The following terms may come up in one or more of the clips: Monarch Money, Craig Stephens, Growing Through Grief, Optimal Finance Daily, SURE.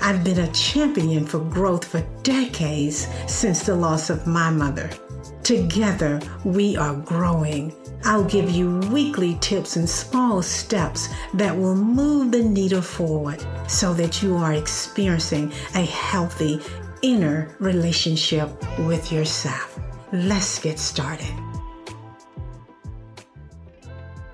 I've been a champion for growth for decades since the loss of my mother. Together, we are growing. I'll give you weekly tips and small steps that will move the needle forward so that you are experiencing a healthy inner relationship with yourself. Let's get started.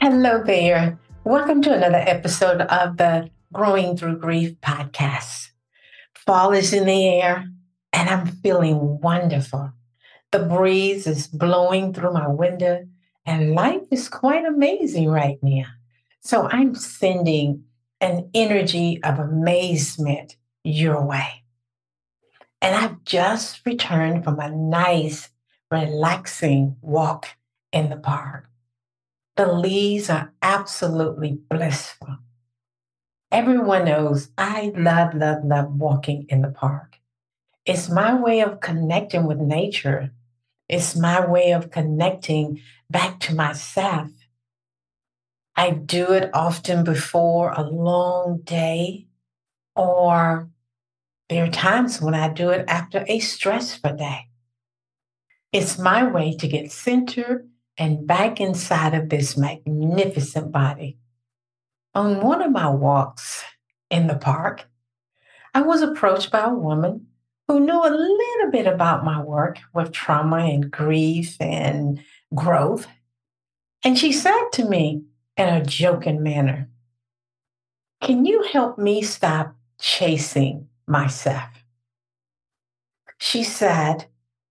Hello there. Welcome to another episode of the Growing Through Grief podcast. Fall is in the air and I'm feeling wonderful. The breeze is blowing through my window and life is quite amazing right now. So I'm sending an energy of amazement your way. And I've just returned from a nice, relaxing walk in the park. The leaves are absolutely blissful. Everyone knows I love walking in the park. It's my way of connecting with nature. It's my way of connecting back to myself. I do it often before a long day, or there are times when I do it after a stressful day. It's my way to get centered and back inside of this magnificent body. On one of my walks in the park, I was approached by a woman who knew a little bit about my work with trauma and grief and growth. And she said to me in a joking manner, "Can you help me stop chasing myself?" She said,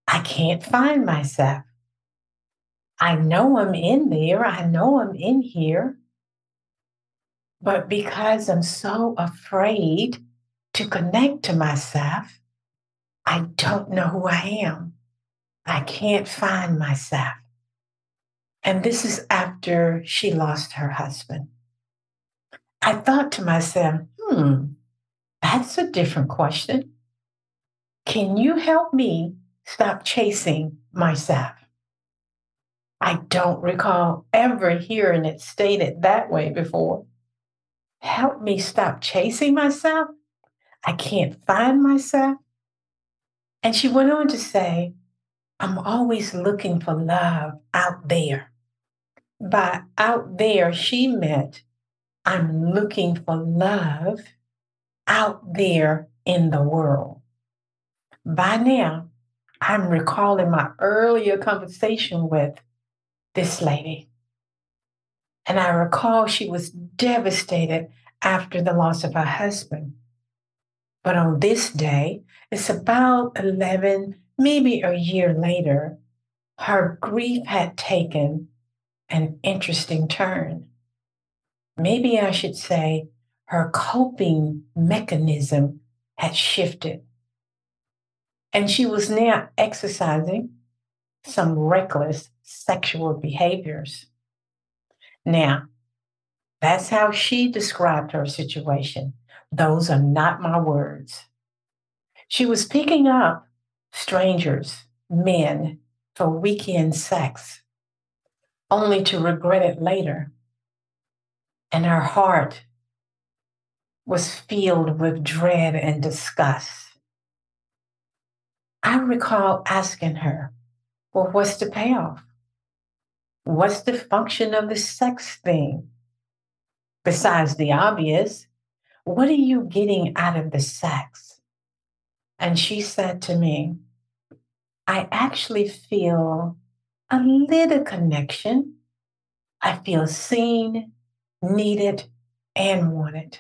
"I can't find myself. I know I'm in there. I know I'm in here. But because I'm so afraid to connect to myself, I don't know who I am. I can't find myself." And this is after she lost her husband. I thought to myself, that's a different question. Can you help me stop chasing myself? I don't recall ever hearing it stated that way before. Help me stop chasing myself? I can't find myself? And she went on to say, "I'm always looking for love out there." By out there, she meant I'm looking for love out there in the world. By now, I'm recalling my earlier conversation with this lady. And I recall she was devastated after the loss of her husband. But on this day, it's about 11, maybe a year later, her grief had taken an interesting turn. Maybe I should say her coping mechanism had shifted. And she was now exercising some reckless sexual behaviors. Now, that's how she described her situation. Those are not my words. She was picking up strangers, men, for weekend sex, only to regret it later. And her heart was filled with dread and disgust. I recall asking her, "Well, what's the payoff? What's the function of the sex thing? Besides the obvious, what are you getting out of the sex?" And she said to me, "I actually feel a little connection. I feel seen, needed, and wanted.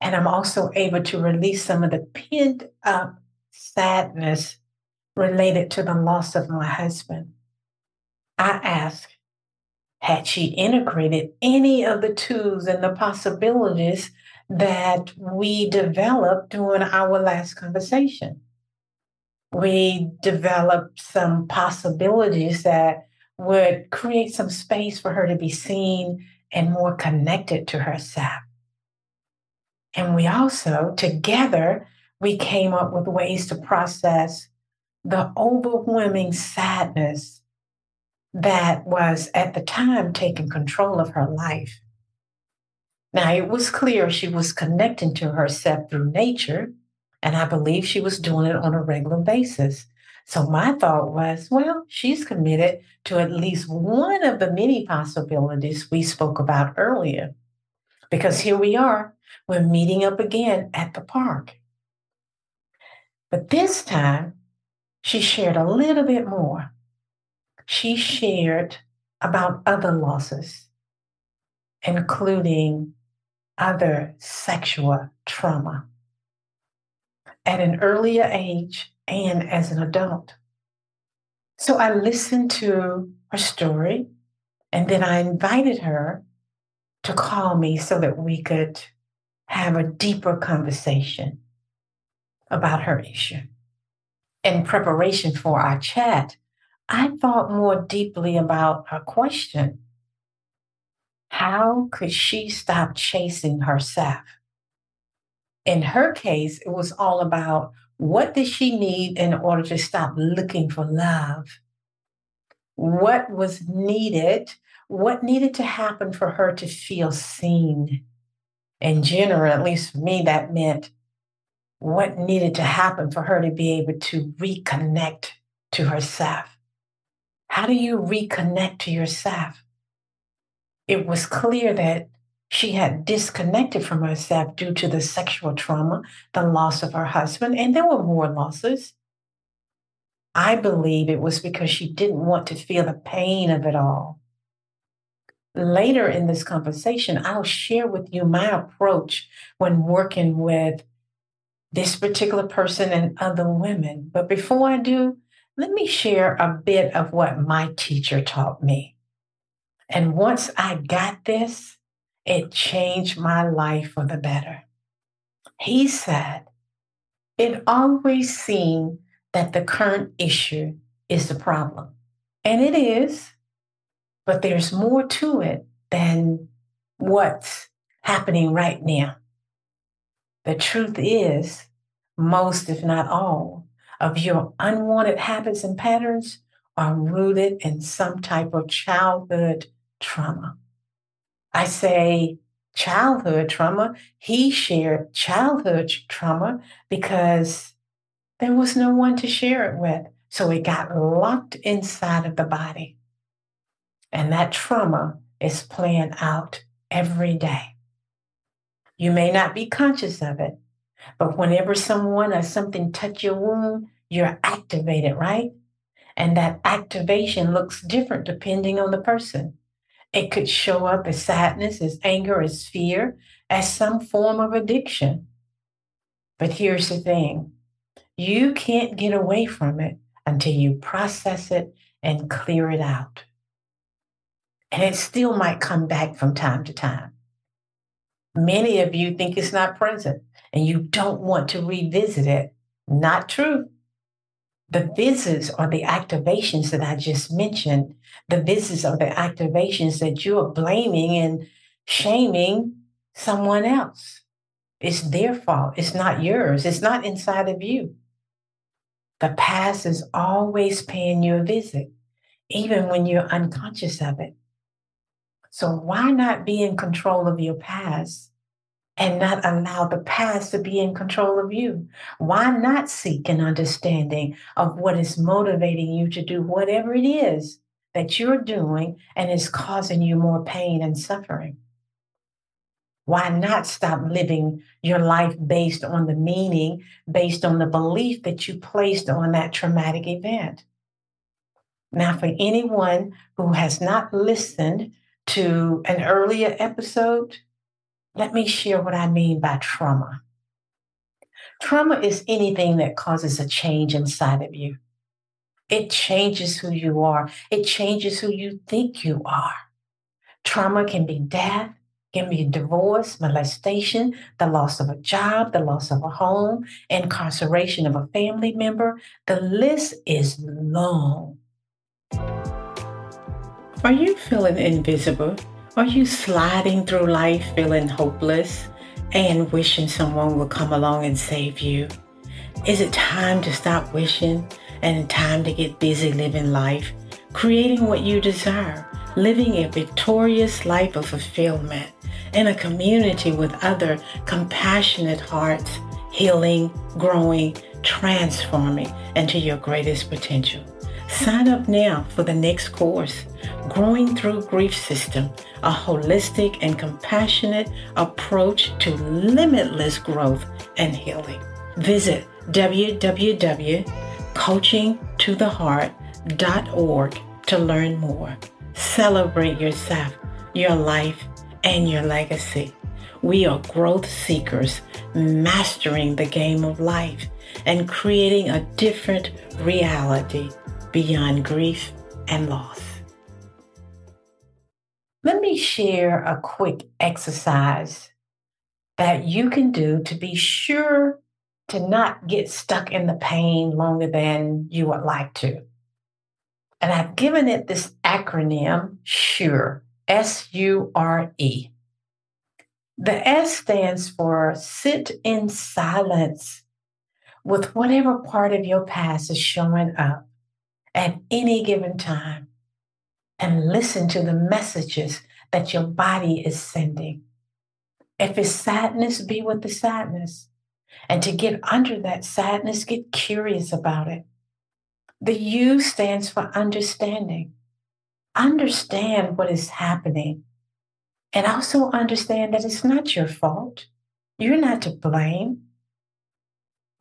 And I'm also able to release some of the pent-up sadness related to the loss of my husband. I asked, had she integrated any of the tools and the possibilities that we developed during our last conversation? We developed some possibilities that would create some space for her to be seen and more connected to herself. And we also, together, we came up with ways to process the overwhelming sadness that was at the time taking control of her life. Now, it was clear she was connecting to herself through nature, and I believe she was doing it on a regular basis. So my thought was, well, she's committed to at least one of the many possibilities we spoke about earlier, because here we are, we're meeting up again at the park. But this time, she shared a little bit more. She shared about other losses, including other sexual trauma. At an earlier age, and as an adult. So I listened to her story, and then I invited her to call me so that we could have a deeper conversation about her issue. In preparation for our chat, I thought more deeply about her question. How could she stop chasing herself? In her case, it was all about what did she need in order to stop looking for love? What was needed? What needed to happen for her to feel seen? In general, at least for me, that meant what needed to happen for her to be able to reconnect to herself. How do you reconnect to yourself? It was clear that she had disconnected from herself due to the sexual trauma, the loss of her husband, and there were more losses. I believe it was because she didn't want to feel the pain of it all. Later in this conversation, I'll share with you my approach when working with this particular person and other women. But before I do, let me share a bit of what my teacher taught me. And once I got this, it changed my life for the better. He said, it always seemed that the current issue is the problem. And it is, but there's more to it than what's happening right now. The truth is, most, if not all, of your unwanted habits and patterns are rooted in some type of childhood trauma. I say childhood trauma. He shared childhood trauma because there was no one to share it with. So it got locked inside of the body. And that trauma is playing out every day. You may not be conscious of it, but whenever someone or something touch your wound, you're activated, right? And that activation looks different depending on the person. It could show up as sadness, as anger, as fear, as some form of addiction. But here's the thing. You can't get away from it until you process it and clear it out. And it still might come back from time to time. Many of you think it's not present and you don't want to revisit it. Not true. The visits are the activations that I just mentioned. The visits are the activations that you are blaming and shaming someone else. It's their fault. It's not yours. It's not inside of you. The past is always paying you a visit, even when you're unconscious of it. So why not be in control of your past and not allow the past to be in control of you? Why not seek an understanding of what is motivating you to do whatever it is that you're doing and is causing you more pain and suffering? Why not stop living your life based on the meaning, based on the belief that you placed on that traumatic event? Now, for anyone who has not listened to an earlier episode, let me share what I mean by trauma. Trauma is anything that causes a change inside of you. It changes who you are. It changes who you think you are. Trauma can be death, can be divorce, molestation, the loss of a job, the loss of a home, incarceration of a family member. The list is long. Are you feeling invisible? Are you sliding through life feeling hopeless and wishing someone would come along and save you? Is it time to stop wishing and time to get busy living life, creating what you desire, living a victorious life of fulfillment in a community with other compassionate hearts, healing, growing, transforming into your greatest potential? Sign up now for the next course, Growing Through Grief System, a holistic and compassionate approach to limitless growth and healing. Visit www.coachingtotheheart.org to learn more. Celebrate yourself, your life, and your legacy. We are growth seekers, mastering the game of life and creating a different reality beyond grief and loss. Let me share a quick exercise that you can do to be sure to not get stuck in the pain longer than you would like to. And I've given it this acronym, SURE, S-U-R-E. The S stands for sit in silence with whatever part of your past is showing up at any given time, and listen to the messages that your body is sending. If it's sadness, be with the sadness. And to get under that sadness, get curious about it. The U stands for understanding. Understand what is happening. And also understand that it's not your fault. You're not to blame.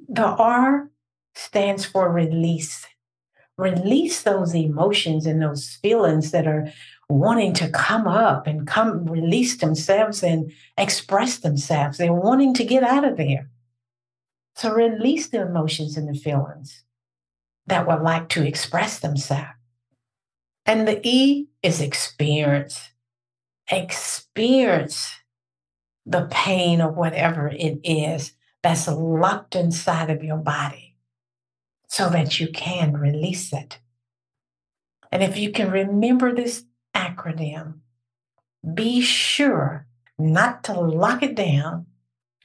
The R stands for release. Release those emotions and those feelings that are wanting to come up and release themselves and express themselves. They're wanting to get out of there. So release the emotions and the feelings that would like to express themselves. And the E is experience. Experience the pain or whatever it is that's locked inside of your body, so that you can release it. And if you can remember this acronym, be sure not to lock it down,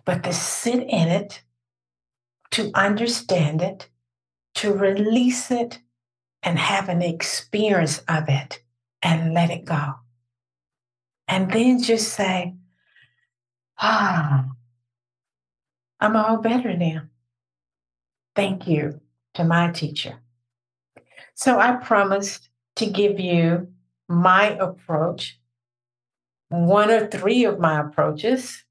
but to sit in it, to understand it, to release it, and have an experience of it, and let it go. And then just say, I'm all better now. Thank you to my teacher. So I promised to give you my approach, one or three of my approaches,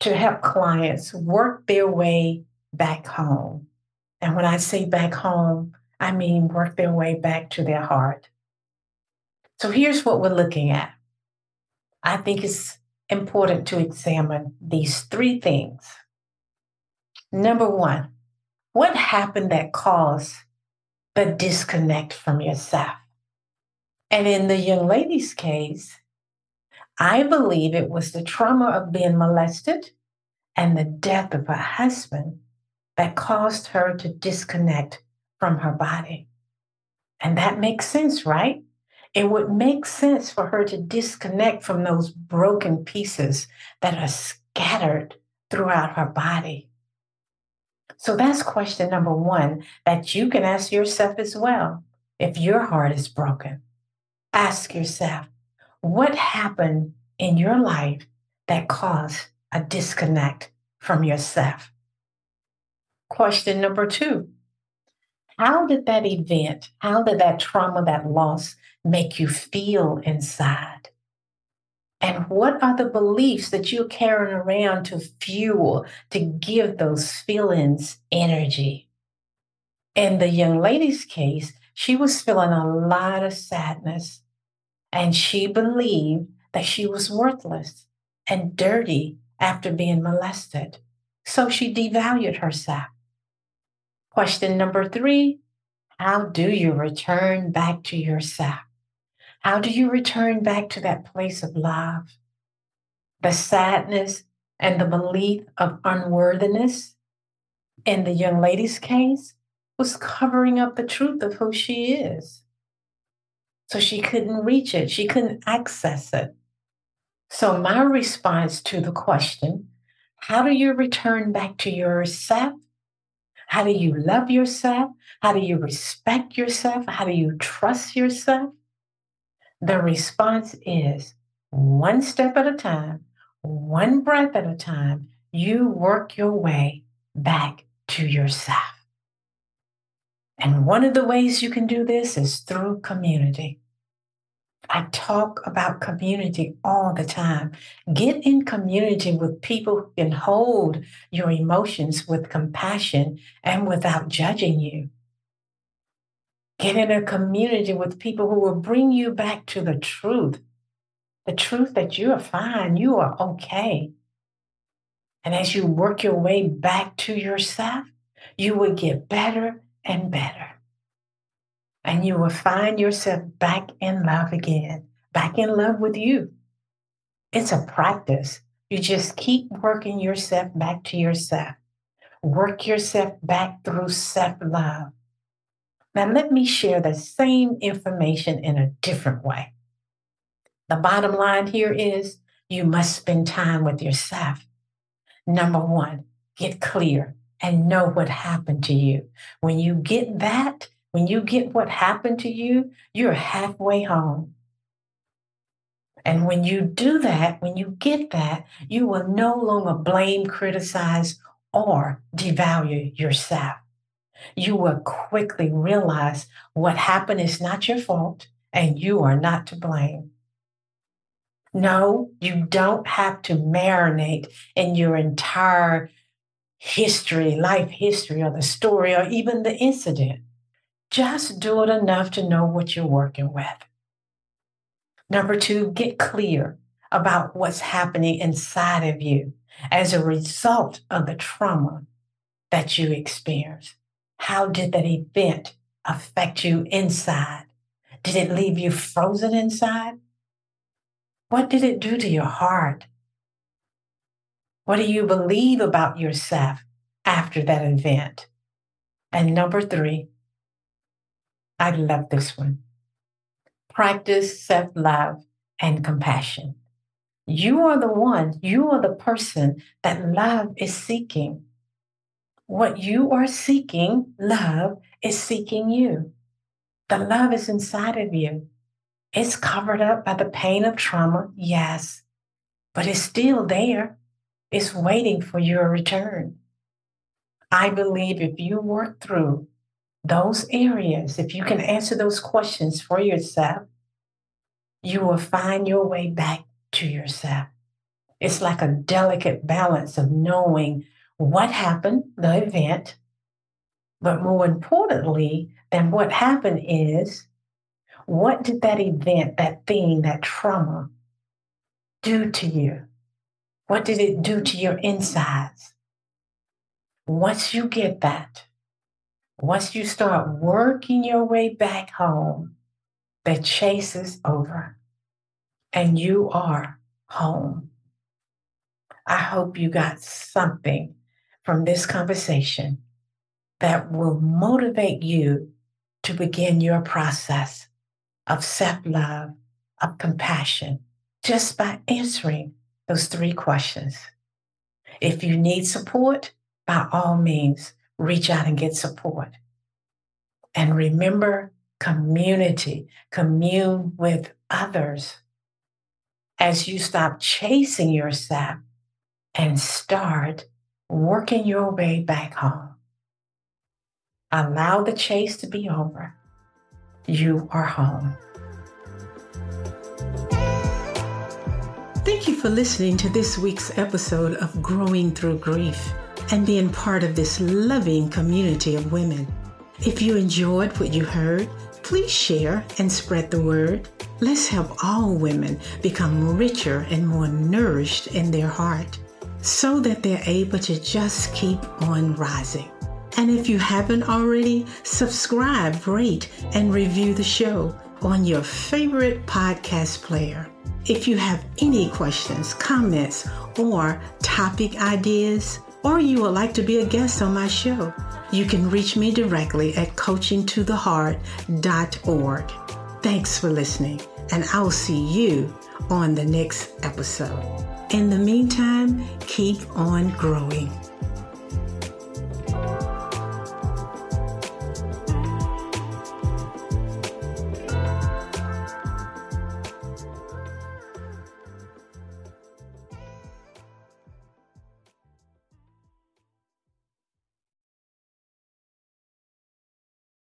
to help clients work their way back home. And when I say back home, I mean work their way back to their heart. So here's what we're looking at. I think it's important to examine these three things. Number one, what happened that caused the disconnect from yourself? And in the young lady's case, I believe it was the trauma of being molested and the death of her husband that caused her to disconnect from her body. And that makes sense, right? It would make sense for her to disconnect from those broken pieces that are scattered throughout her body. So that's question number one that you can ask yourself as well. If your heart is broken, ask yourself, what happened in your life that caused a disconnect from yourself? Question number two, how did that event, how did that trauma, that loss make you feel inside? And what are the beliefs that you're carrying around to fuel, to give those feelings energy? In the young lady's case, she was feeling a lot of sadness, and she believed that she was worthless and dirty after being molested. So she devalued herself. Question number 3, how do you return back to yourself? How do you return back to that place of love? The sadness and the belief of unworthiness, in the young lady's case, was covering up the truth of who she is. So she couldn't reach it. She couldn't access it. So my response to the question, how do you return back to yourself? How do you love yourself? How do you respect yourself? How do you trust yourself? The response is one step at a time, one breath at a time, you work your way back to yourself. And one of the ways you can do this is through community. I talk about community all the time. Get in community with people who can hold your emotions with compassion and without judging you. Get in a community with people who will bring you back to the truth that you are fine, you are okay. And as you work your way back to yourself, you will get better and better. And you will find yourself back in love again, back in love with you. It's a practice. You just keep working yourself back to yourself. Work yourself back through self-love. Now, let me share the same information in a different way. The bottom line here is you must spend time with yourself. Number 1, get clear and know what happened to you. When you get that, when you get what happened to you, you're halfway home. And when you do that, when you get that, you will no longer blame, criticize, or devalue yourself. You will quickly realize what happened is not your fault and you are not to blame. No, you don't have to marinate in your entire history, life history, or the story, or even the incident. Just do it enough to know what you're working with. Number 2, get clear about what's happening inside of you as a result of the trauma that you experienced. How did that event affect you inside? Did it leave you frozen inside? What did it do to your heart? What do you believe about yourself after that event? And number 3, I love this one. Practice self-love and compassion. You are the person that love is seeking. What you are seeking, love, is seeking you. The love is inside of you. It's covered up by the pain of trauma, yes, but it's still there. It's waiting for your return. I believe if you work through those areas, if you can answer those questions for yourself, you will find your way back to yourself. It's like a delicate balance of knowing what happened, the event, but more importantly than what happened is, what did that event, that thing, that trauma do to you? What did it do to your insides? Once you get that, once you start working your way back home, the chase is over and you are home. I hope you got something from this conversation that will motivate you to begin your process of self-love, of compassion, just by answering those 3 questions. If you need support, by all means, reach out and get support. And remember, community, commune with others as you stop chasing yourself and start working your way back home. Allow the chase to be over. You are home. Thank you for listening to this week's episode of Growing Through Grief and being part of this loving community of women. If you enjoyed what you heard, please share and spread the word. Let's help all women become richer and more nourished in their heart. so that they're able to just keep on rising. And if you haven't already, subscribe, rate, and review the show on your favorite podcast player. If you have any questions, comments, or topic ideas, or you would like to be a guest on my show, you can reach me directly at coachingtotheheart.org. Thanks for listening, and I'll see you on the next episode. In the meantime, keep on growing.